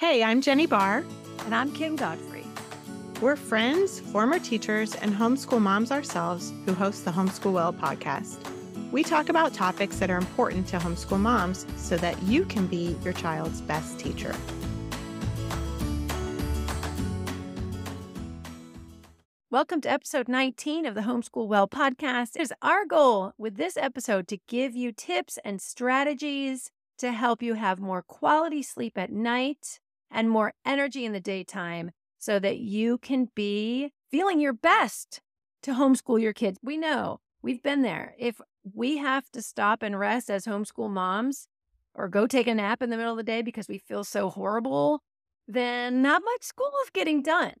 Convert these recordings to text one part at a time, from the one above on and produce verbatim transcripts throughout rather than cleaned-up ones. Hey, I'm Jenny Barr. And I'm Kim Godfrey. We're friends, former teachers, and homeschool moms ourselves who host the Homeschool Well podcast. We talk about topics that are important to homeschool moms so that you can be your child's best teacher. Welcome to episode nineteen of the Homeschool Well podcast. It is our goal with this episode to give you tips and strategies to help you have more quality sleep at night and more energy in the daytime so that you can be feeling your best to homeschool your kids. We know, we've been there. If we have to stop and rest as homeschool moms or go take a nap in the middle of the day because we feel so horrible, then not much school is getting done.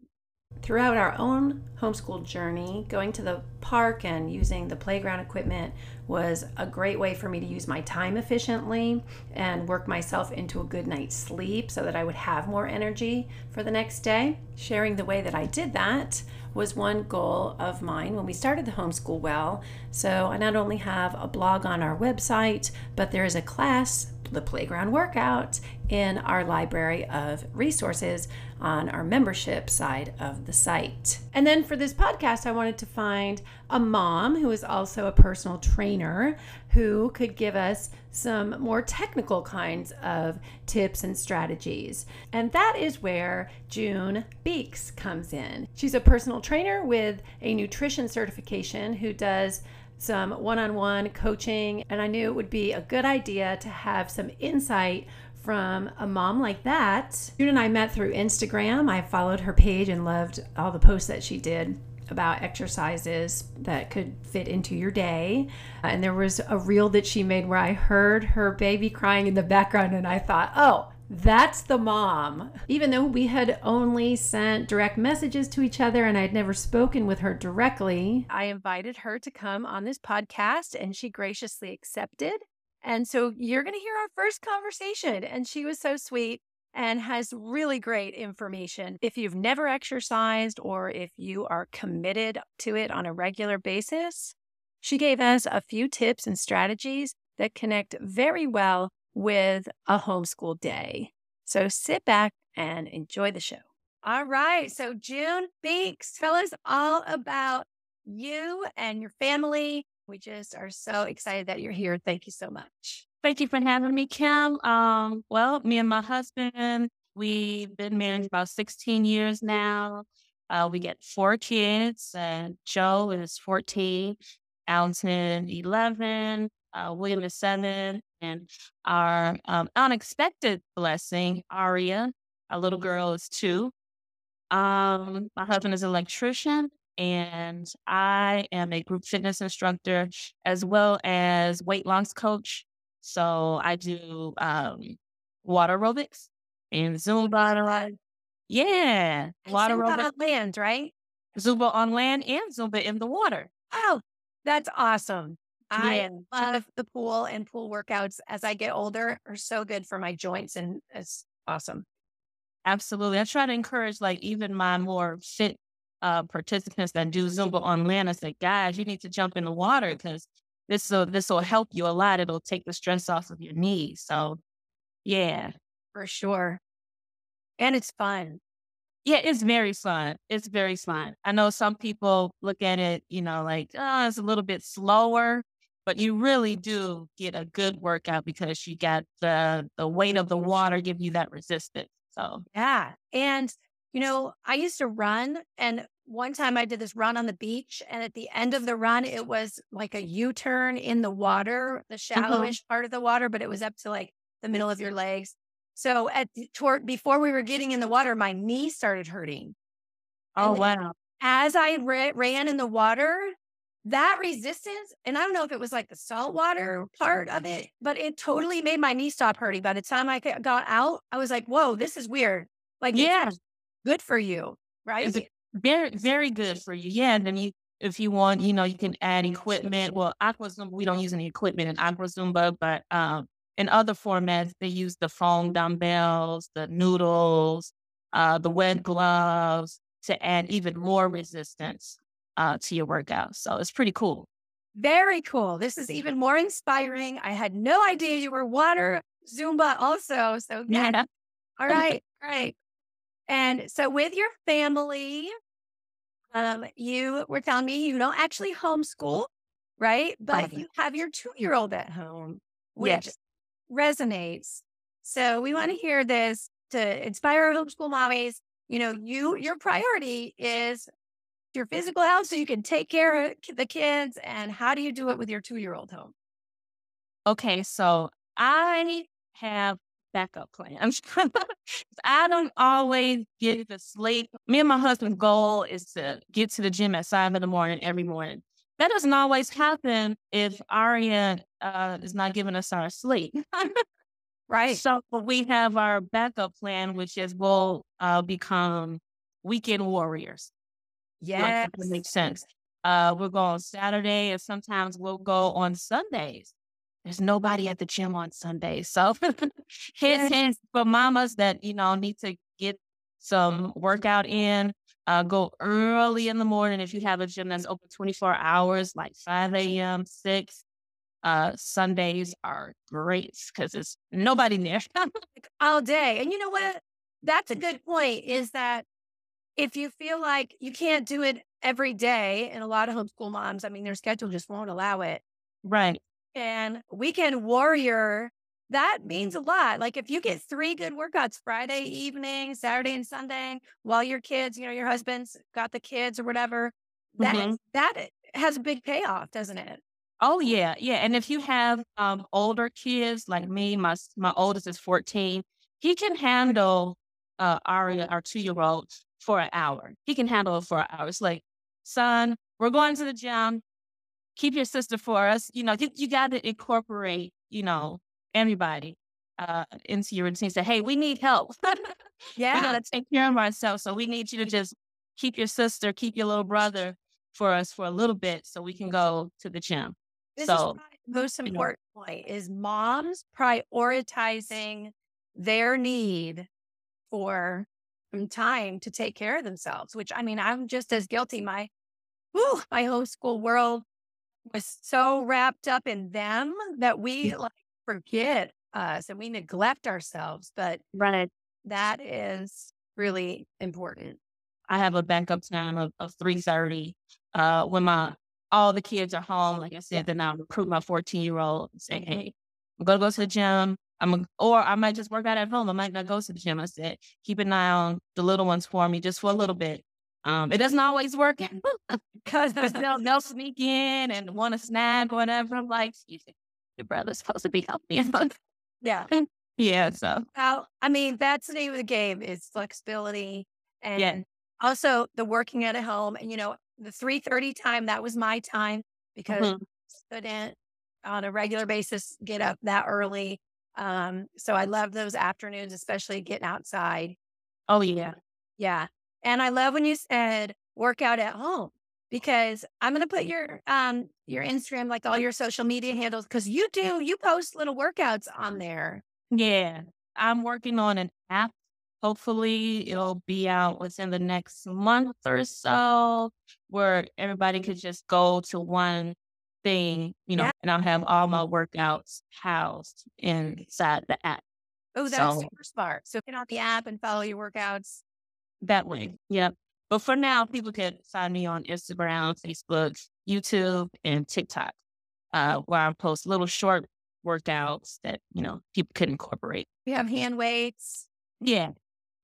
Throughout our own homeschool journey, going to the park and using the playground equipment was a great way for me to use my time efficiently and work myself into a good night's sleep so that I would have more energy for the next day. Sharing the way that I did that was one goal of mine when we started the Homeschool Well. So I not only have a blog on our website, but there is a class, The Playground Workout, in our library of resources on our membership side of the site. And then for this podcast, I wanted to find a mom who is also a personal trainer who could give us some more technical kinds of tips and strategies. And that is where June Beeks comes in. She's a personal trainer with a nutrition certification who does some one-on-one coaching, and I knew it would be a good idea to have some insight from a mom like that. June and I met through Instagram. I followed her page and loved all the posts that she did about exercises that could fit into your day. And there was a reel that she made where I heard her baby crying in the background, and I thought, oh, that's the mom. Even though we had only sent direct messages to each other and I'd never spoken with her directly, I invited her to come on this podcast and she graciously accepted. And so you're going to hear our first conversation. And she was so sweet and has really great information. If you've never exercised or if you are committed to it on a regular basis, she gave us a few tips and strategies that connect very well with a homeschool day. So sit back and enjoy the show. All right. So June Beeks, tell us all about you and your family. We just are so excited that you're here. Thank you so much. Thank you for having me, Kim. Um, well, me and my husband, we've been married about sixteen years now. Uh, we get four kids, and Joe is fourteen, Allison eleven, Uh, William is seven, and our um, unexpected blessing, Aria, our little girl, is two. Um, my husband is an electrician, and I am a group fitness instructor as well as weight loss coach. So I do um, water aerobics and Zumba. Yeah, and water Zumba aerobics on land, right? Zumba on land and Zumba in the water. Oh, that's awesome. I yeah. love the pool, and pool workouts as I get older are so good for my joints, and it's awesome. Absolutely. I try to encourage like even my more fit uh, participants that do Zumba on land. I say, guys, you need to jump in the water because this will this will help you a lot. It'll take the stress off of your knees. So yeah. For sure. And it's fun. Yeah, it's very fun. It's very fun. I know some people look at it, you know, like, oh, it's a little bit slower. But you really do get a good workout because you got the, the weight of the water give you that resistance. So, yeah. And, you know, I used to run. And one time I did this run on the beach. And at the end of the run, it was like a U-turn in the water, the shallowish mm-hmm. part of the water, but it was up to like the middle of your legs. So at the, toward, before we were getting in the water, my knee started hurting. Oh, and wow. As I ra- ran in the water, that resistance, and I don't know if it was like the salt water part of it, but it totally made my knee stop hurting. By the time I got out, I was like, whoa, this is weird. Like, yeah, good for you, right? It's very, very good for you. Yeah. And then you, if you want, you know, you can add equipment. Well, Aqua Zumba, we don't use any equipment in Aqua Zumba, but um, in other formats, they use the foam dumbbells, the noodles, uh, the wet gloves to add even more resistance Uh, to your workout. So it's pretty cool. Very cool. This is even more inspiring. I had no idea you were water Zumba also. So yeah. All right. Great. And so with your family, um, you were telling me you don't actually homeschool, right? But you have your two-year-old at home, which yes. resonates. So we want to hear this to inspire homeschool mommies. You know, you your priority is your physical health so you can take care of the kids. And how do you do it with your two-year-old home? Okay, so I have backup plan. I don't always get to sleep. Me and my husband's goal is to get to the gym at five in the morning every morning. That doesn't always happen if Aria uh, is not giving us our sleep. Right. So we have our backup plan, which is we'll uh, become weekend warriors. Yeah. Like, that makes sense. Uh, we'll go on Saturday, and sometimes we'll go on Sundays. There's nobody at the gym on Sundays. So hence, hence for mamas that, you know, need to get some workout in, uh, go early in the morning. If you have a gym that's open twenty-four hours, like five a.m., six, uh, Sundays are great because there's nobody there. All day. And you know what? That's a good point, is that if you feel like you can't do it every day, and a lot of homeschool moms, I mean, their schedule just won't allow it. Right. And weekend warrior, that means a lot. Like if you get three good workouts Friday evening, Saturday and Sunday, while your kids, you know, your husband's got the kids or whatever, that mm-hmm. that has a big payoff, doesn't it? Oh yeah, yeah. And if you have um, older kids like me, my my oldest is fourteen. He can handle uh, Aria, our two-year-old, for an hour. He can handle it for an hour. It's like, son, we're going to the gym. Keep your sister for us. You know, you, you got to incorporate, you know, everybody uh, into your routine. Say, hey, we need help. Yeah. We got to take care of ourselves. So we need you to just keep your sister, keep your little brother for us for a little bit so we can go to the gym. This so, is the most important you know. point is moms prioritizing their need for time to take care of themselves, which, I mean, I'm just as guilty. My, whew, my homeschool world was so wrapped up in them that we like forget us and we neglect ourselves. But right. that is really important. I have a backup time of, of three thirty uh, when my all the kids are home. Like I said, yeah. then I'll recruit my fourteen-year-old and say, hey, I'm going to go to the gym. I'm a, or I might just work out at home. I might not go to the gym. I said, keep an eye on the little ones for me just for a little bit. Um, it doesn't always work because they'll, they'll sneak in and want a snack or whatever. I'm like, you think your brother's supposed to be helping. Yeah. Yeah. So, well, I mean, that's the name of the game is flexibility. And yeah. also the working at a home. And, you know, the three thirty time, that was my time because mm-hmm. I couldn't on a regular basis get up that early. Um, so I love those afternoons, especially getting outside. Oh, yeah. Yeah. And I love when you said workout at home, because I'm going to put your um, your Instagram, like all your social media handles, because you do, you post little workouts on there. Yeah. I'm working on an app. Hopefully it'll be out within the next month or so where everybody could just go to one thing, you know, yeah. and I'll have all my workouts housed inside the app. Oh, that's so super smart. So get on the app and follow your workouts. That way. Yep. But for now, people can find me on Instagram, Facebook, YouTube, and TikTok, uh, where I post little short workouts that, you know, people can incorporate. You have hand weights. Yeah.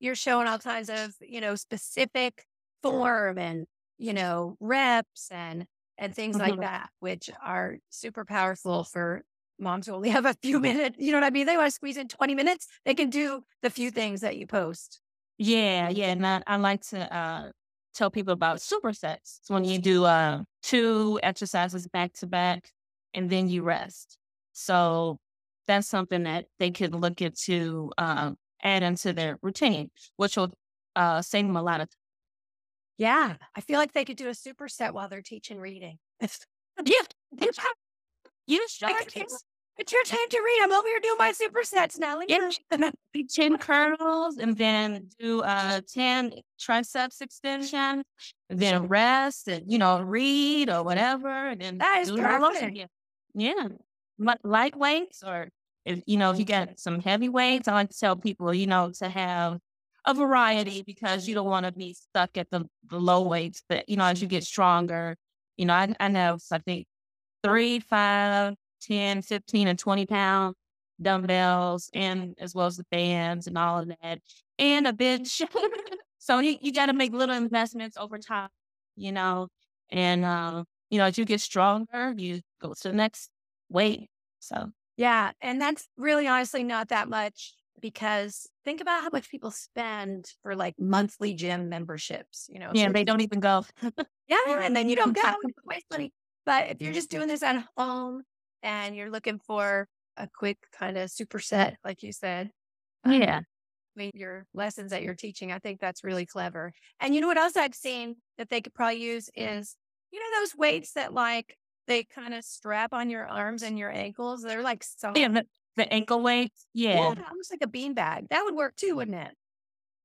You're showing all kinds of, you know, specific form and, you know, reps and, and things mm-hmm. like that, which are super powerful for moms who only have a few minutes. You know what I mean? They want to squeeze in twenty minutes. They can do the few things that you post. Yeah, yeah. And I, I like to uh, tell people about supersets. It's when you do uh, two exercises back to back and then you rest. So that's something that they could look into, uh, add into their routine, which will uh, save them a lot of time. Yeah. I feel like they could do a superset while they're teaching reading. Yeah. You just it's your time to read. I'm over here doing my supersets now. Yeah. ten curls and then do uh, ten triceps extension, and then rest and, you know, read or whatever. And then that is perfect. Yeah. yeah. Light weights or, if, you know, if you got some heavy weights, I like to tell people, you know, to have a variety, because you don't want to be stuck at the, the low weights. But, you know, as you get stronger, you know, I, I know, so I think three, five, ten, fifteen, and twenty pound dumbbells, and as well as the bands and all of that, and a bench. So you, you got to make little investments over time, you know, and, um, you know, as you get stronger, you go to the next weight. So, yeah. And that's really honestly not that much, because think about how much people spend for like monthly gym memberships, you know? Yeah. So they don't even go. Yeah. And then you don't go. You waste money. But if you're just doing this at home and you're looking for a quick kind of superset, like you said. Yeah. Um, I mean, your lessons that you're teaching, I think that's really clever. And you know what else I've seen that they could probably use is, you know, those weights that like they kind of strap on your arms and your ankles. They're like so yeah, the, the ankle weights. Yeah. Yeah, almost like a beanbag. That would work too, wouldn't it?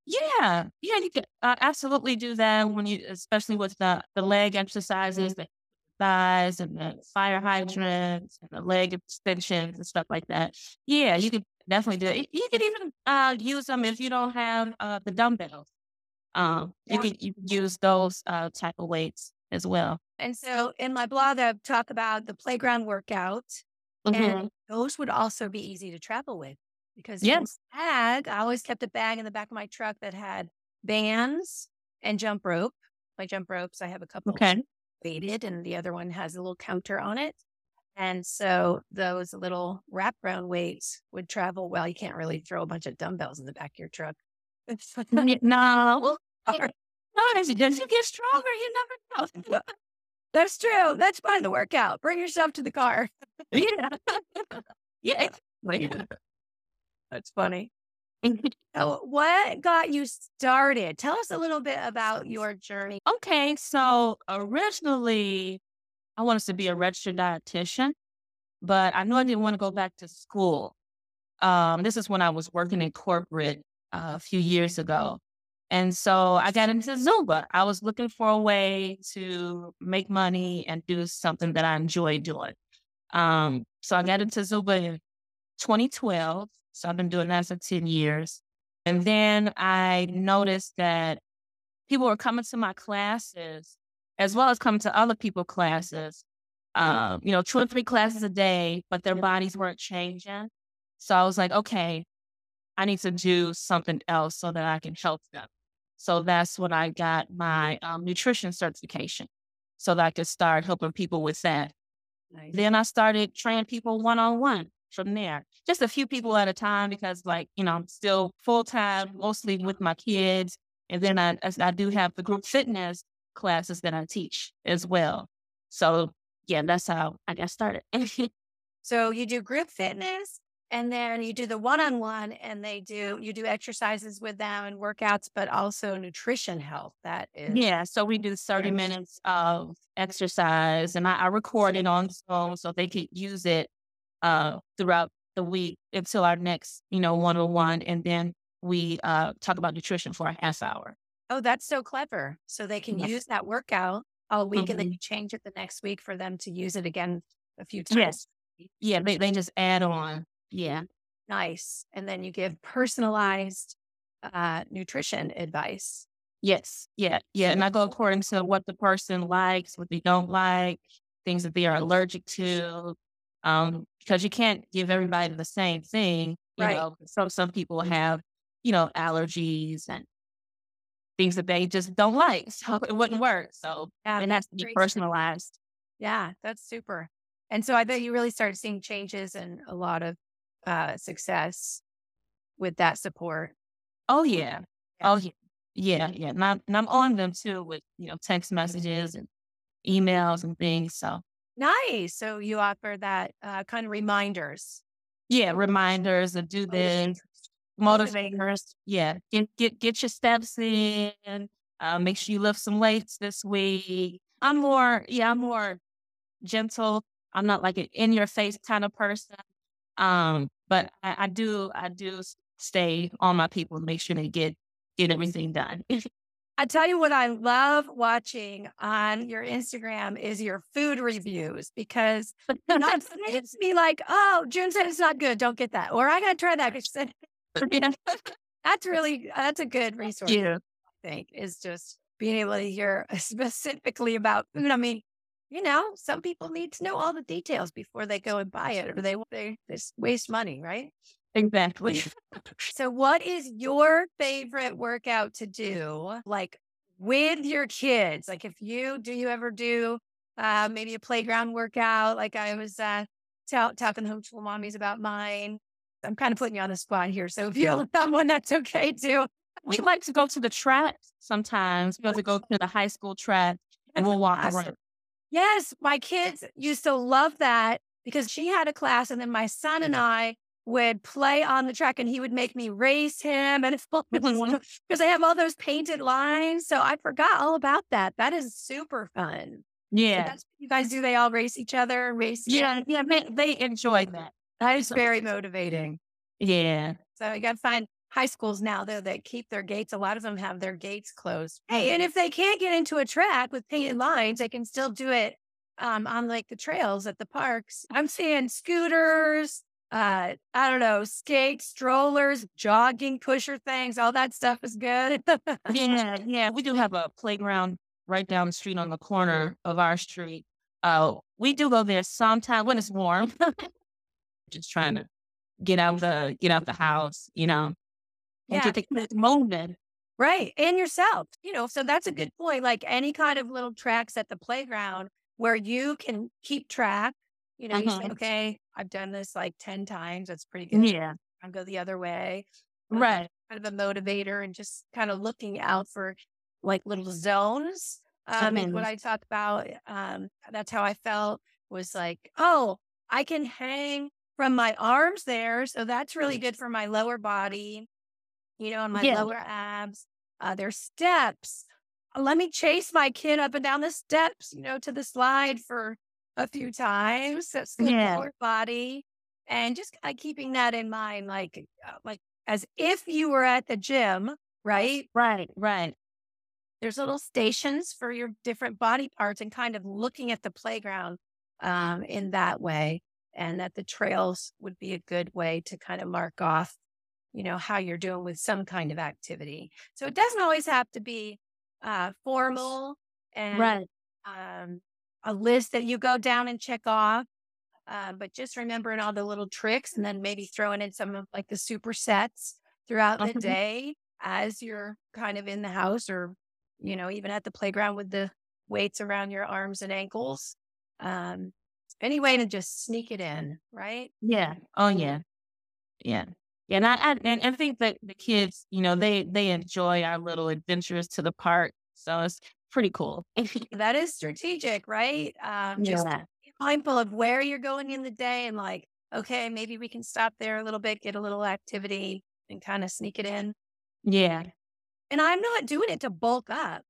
Yeah, yeah, you could uh, absolutely do that when you, especially with the the leg exercises, the thighs and the fire hydrants and the leg extensions and stuff like that. Yeah, you could definitely do it. You could even uh, use them if you don't have uh, the dumbbells. Um, yeah. You could you use those uh, type of weights as well. And so in my blog, I talk about the playground workout. Mm-hmm. And those would also be easy to travel with, because yes. bag, I always kept a bag in the back of my truck that had bands and jump rope. My jump ropes, I have a couple okay. weighted, and the other one has a little counter on it. And so those little wraparound weights would travel well. You can't really throw a bunch of dumbbells in the back of your truck. No. Or, no, as you get stronger, you never know. That's true. That's part of the workout. Bring yourself to the car. Yeah. Yeah. That's funny. So what got you started? Tell us a little bit about your journey. Okay. So originally, I wanted to be a registered dietitian, but I knew I didn't want to go back to school. Um, this is when I was working in corporate uh, a few years ago. And so I got into Zumba. I was looking for a way to make money and do something that I enjoy doing. Um, so I got into Zumba in twenty twelve. So I've been doing that for ten years. And then I noticed that people were coming to my classes as well as coming to other people's classes, um, you know, two or three classes a day, but their bodies weren't changing. So I was like, okay, I need to do something else so that I can help them. So that's when I got my um, nutrition certification, so that I could start helping people with that. Nice. Then I started training people one-on-one from there, just a few people at a time, because like, you know, I'm still full-time, mostly with my kids. And then I, I do have the group fitness classes that I teach as well. So yeah, that's how I got started. So you do group fitness, and then you do the one-on-one, and they do, you do exercises with them and workouts, but also nutrition help. That is. Yeah. So we do thirty minutes of exercise, and I, I record it on Zoom so they could use it uh, throughout the week until our next, you know, one-on-one. And then we uh, talk about nutrition for a half hour. Oh, that's so clever. So they can yes. use that workout all week, mm-hmm. and then you change it the next week for them to use it again a few times. Yes. Yeah, they, they just add on. Yeah. Nice. And then you give personalized uh, nutrition advice. Yes. Yeah. Yeah. And I go according to what the person likes, what they don't like, things that they are allergic to, um, because you can't give everybody the same thing. You right. know, some, some people have, you know, allergies and things that they just don't like, so it wouldn't work. So yeah, and that's to be personalized. Yeah, that's super. And so I bet you really started seeing changes and a lot of uh, success with that support. Oh yeah, yeah. oh yeah, yeah, yeah. And I'm, and I'm on them too with, you know, text messages and emails and things. So nice. So you offer that uh, kind of reminders. Yeah, reminders and do this. Motivators. Yeah. Get, get, get your steps in. Uh, make sure you lift some weights this week. I'm more, yeah, I'm more gentle. I'm not like an in your face kind of person. Um, but I, I do, I do stay on my people and make sure they get, get everything done. I tell you what I love watching on your Instagram is your food reviews, because not, it's me like, oh, June said it's not good. Don't get that. Or I got to try that. Because That's really, that's a good resource, yeah. I think, is just being able to hear specifically about food. I mean, you know, some people need to know all the details before they go and buy it, or they they, they waste money, right? Exactly. So what is your favorite workout to do, like with your kids? Like if you, do you ever do uh, maybe a playground workout? Like I was uh, t- talking to homeschool mommies about mine. I'm kind of putting you on the spot here. So if you have that one, that's okay too. We like to go to the track sometimes. We like to go to the high school track and we'll walk awesome. around. Yes. My kids used to love that because she had a class and then my son and I would play on the track and he would make me race him. And it's because I have all those painted lines. So I forgot all about that. That is super fun. Yeah. So that's what you guys do. They all race each other, race each yeah, other. Yeah. Man, they enjoy that. That is very motivating. Yeah. So you got to find high schools now, though, that keep their gates. A lot of them have their gates closed. Hey, and if they can't get into a track with painted lines, they can still do it um, on like the trails at the parks. I'm seeing scooters, uh, I don't know, skates, strollers, jogging, pusher things. All that stuff is good. yeah. Yeah. We do have a playground right down the street on the corner of our street. Uh, we do go there sometime when it's warm. Just trying to get out the get out the house, you know, and yeah. get the moment right and yourself, you know. So that's a good point. Like any kind of little tracks at the playground where you can keep track, you know. Uh-huh. You say, okay, I've done this like ten times. That's pretty good. Yeah, I'll go the other way. Right, kind of a motivator and just kind of looking out for like little zones. Um, and what I talked about, um, that's how I felt was like, oh, I can hang from my arms there. So that's really good for my lower body, you know, and my yeah. lower abs. Uh, there's steps. Let me chase my kid up and down the steps, you know, to the slide for a few times. That's good yeah. lower body. And just kind of keeping that in mind, like, like as if you were at the gym, right? Right, right. There's little stations for your different body parts and kind of looking at the playground um, in that way. And that the trails would be a good way to kind of mark off, you know, how you're doing with some kind of activity. So it doesn't always have to be uh, formal and right. um, a list that you go down and check off. Uh, but just remembering all the little tricks and then maybe throwing in some of like the supersets throughout uh-huh. the day as you're kind of in the house or, you know, even at the playground with the weights around your arms and ankles. Um Any way to just sneak it in, right? Yeah. Oh, yeah. Yeah. Yeah. And I, I, and I think that the kids, you know, they, they enjoy our little adventures to the park. So it's pretty cool. That is strategic, right? Um, just yeah. be mindful of where you're going in the day and like, okay, maybe we can stop there a little bit, get a little activity and kind of sneak it in. Yeah. And I'm not doing it to bulk up.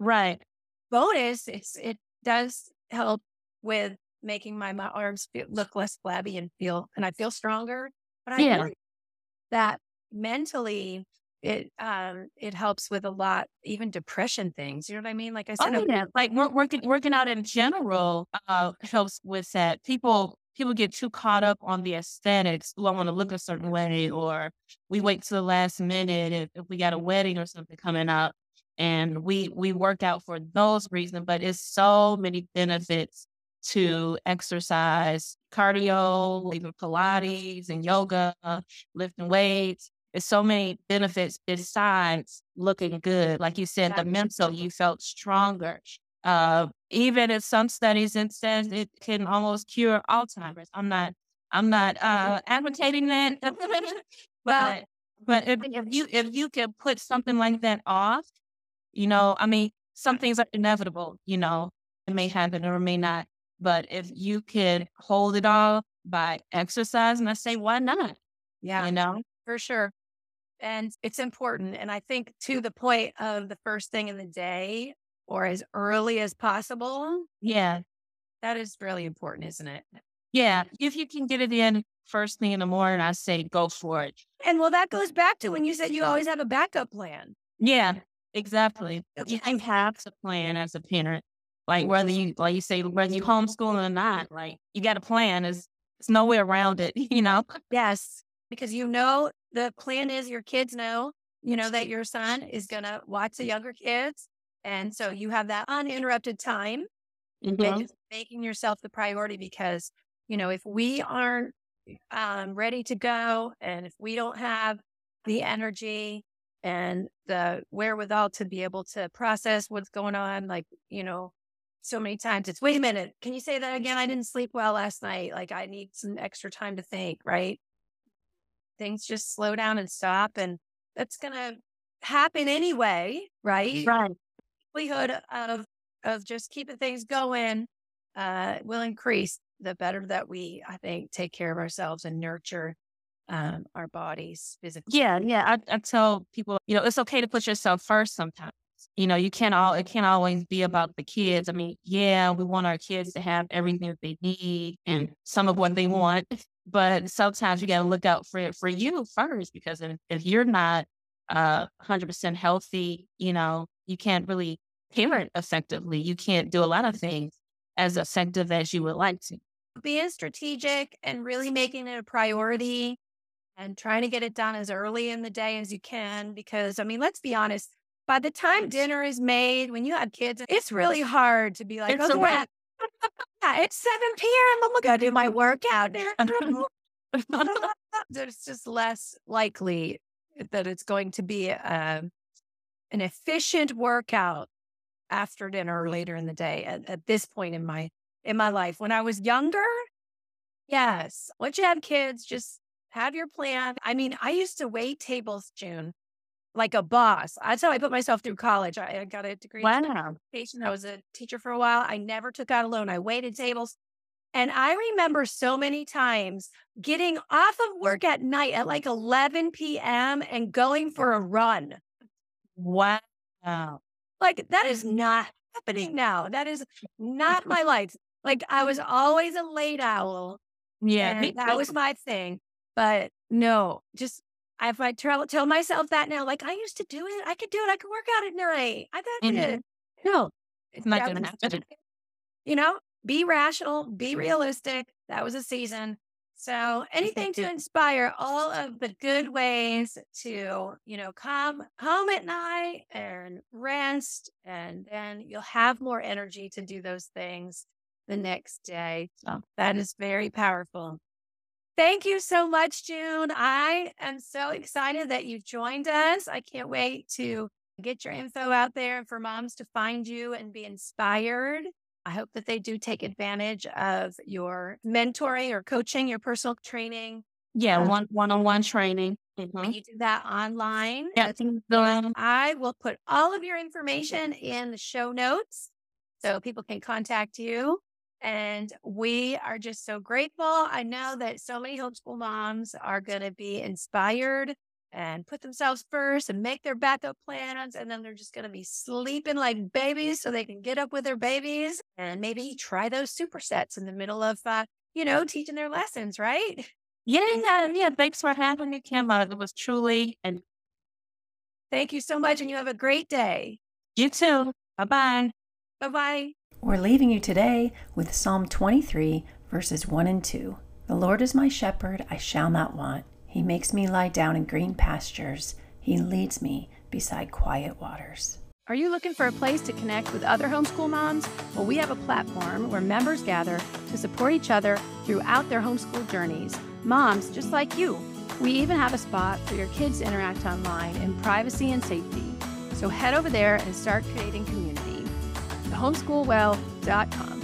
Right. Bonus, it's, it does help with making my, my arms feel, look less flabby and feel, and I feel stronger. But I yeah. know that mentally, it um it helps with a lot, even depression things. You know what I mean? Like I said, oh, yeah. like working working out in general uh, helps with that. People people get too caught up on the aesthetics. Oh, I want to look a certain way, or we wait to the last minute if, if we got a wedding or something coming up, and we we work out for those reasons. But it's so many benefits to exercise, cardio, even Pilates and yoga, lifting weights. There's so many benefits besides looking good. Like you said, the mental, you felt stronger. Uh, even if some studies it says it can almost cure Alzheimer's. I'm not, I'm not uh, advocating that. but but if, if you if you can put something like that off, you know, I mean, some things are inevitable. You know, it may happen or it may not. But if you can hold it all by exercise, and I say, why not? Yeah, you know, for sure. And it's important. And I think to the point of the first thing in the day or as early as possible. Yeah. That is really important, isn't it? Yeah. If you can get it in first thing in the morning, I say, go for it. And well, that goes back to when you said you always have a backup plan. Yeah, exactly. You have to plan as a parent. Like whether you, like you say, whether you homeschool or not, like you got a plan. There's, there's no way around it, you know? Yes, because you know the plan is your kids know, you know, that your son is going to watch the younger kids. And so you have that uninterrupted time mm-hmm. and just making yourself the priority, because, you know, if we aren't um, ready to go, and if we don't have the energy and the wherewithal to be able to process what's going on, like, you know, so many times it's, wait a minute, can you say that again? I didn't sleep well last night. Like, I need some extra time to think, right? Things just slow down and stop. And that's going to happen anyway, right? Right. The likelihood of, of just keeping things going uh, will increase the better that we, I think, take care of ourselves and nurture um, our bodies physically. Yeah. Yeah. I, I tell people, you know, it's okay to put yourself first sometimes. You know, you can't all, it can't always be about the kids. I mean, yeah, we want our kids to have everything that they need and some of what they want, but sometimes you got to look out for for you first, because if, if you're not uh, one hundred percent healthy, you know, you can't really parent effectively. You can't do a lot of things as effective as you would like to. Being strategic and really making it a priority and trying to get it done as early in the day as you can, because, I mean, let's be honest, by the time dinner is made, when you have kids, it's really hard to be like, it's, oh, yeah, it's seven p.m. I'm going to do my workout. There's just less likely that it's going to be um, an efficient workout after dinner or later in the day at, at this point in my in my life. When I was younger, yes, once you have kids, just have your plan. I mean, I used to wait tables, June, like a boss. That's how I put myself through college. I, I got a degree wow. in education. I was a teacher for a while. I never took out a loan. I waited tables. And I remember so many times getting off of work at night at like eleven p.m. and going for a run. Wow. Like, that is not happening now. That is not my life. Like, I was always a late owl. Yeah. That was my thing. But no, just... If I tell, tell myself that now, like, I used to do it, I could do it. I could work out at night. I thought mm-hmm. it. No, it's not going to happen. You know, be rational, be realistic. That was a season. So anything to inspire all of the good ways to, you know, come home at night and rest, and then you'll have more energy to do those things the next day. So that is very powerful. Thank you so much, June. I am so excited that you joined us. I can't wait to get your info out there and for moms to find you and be inspired. I hope that they do take advantage of your mentoring or coaching, your personal training. Yeah, um, one, one-on-one training. Mm-hmm. And you do that online. Yeah. I will put all of your information in the show notes so people can contact you. And we are just so grateful. I know that so many homeschool moms are going to be inspired and put themselves first and make their backup plans. And then they're just going to be sleeping like babies so they can get up with their babies and maybe try those supersets in the middle of, uh, you know, teaching their lessons, right? Yeah, yeah, yeah. Thanks for having me, Kim. It was truly. And thank you so much. And you have a great day. You too. Bye-bye. Bye-bye. We're leaving you today with Psalm twenty-three, verses one and two. The Lord is my shepherd, I shall not want. He makes me lie down in green pastures. He leads me beside quiet waters. Are you looking for a place to connect with other homeschool moms? Well, we have a platform where members gather to support each other throughout their homeschool journeys. Moms just like you. We even have a spot for your kids to interact online in privacy and safety. So head over there and start creating community. homeschool well dot com